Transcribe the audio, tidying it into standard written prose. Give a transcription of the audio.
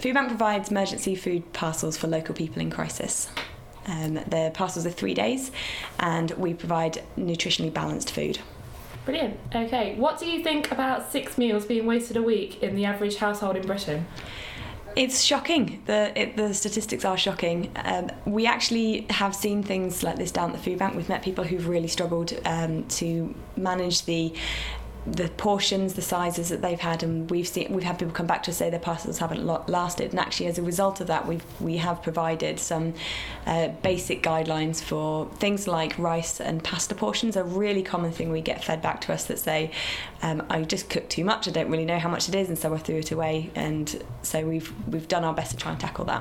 Foodbank provides emergency food parcels for local people in crisis. The parcels are 3 days, and we provide nutritionally balanced food. Brilliant. Okay, what do you think about 6 meals being wasted a week in the average household in Britain? It's shocking. The statistics are shocking. We actually have seen things like this down at the Foodbank. We've met people who've really struggled to manage the portions, the sizes that they've had, and we've had people come back to us say their parcels haven't lasted. And actually, as a result of that, we have provided some basic guidelines for things like rice and pasta portions. A really common thing we get fed back to us that say, "I just cooked too much. I don't really know how much it is, and so I threw it away." And so we've done our best to try and tackle that.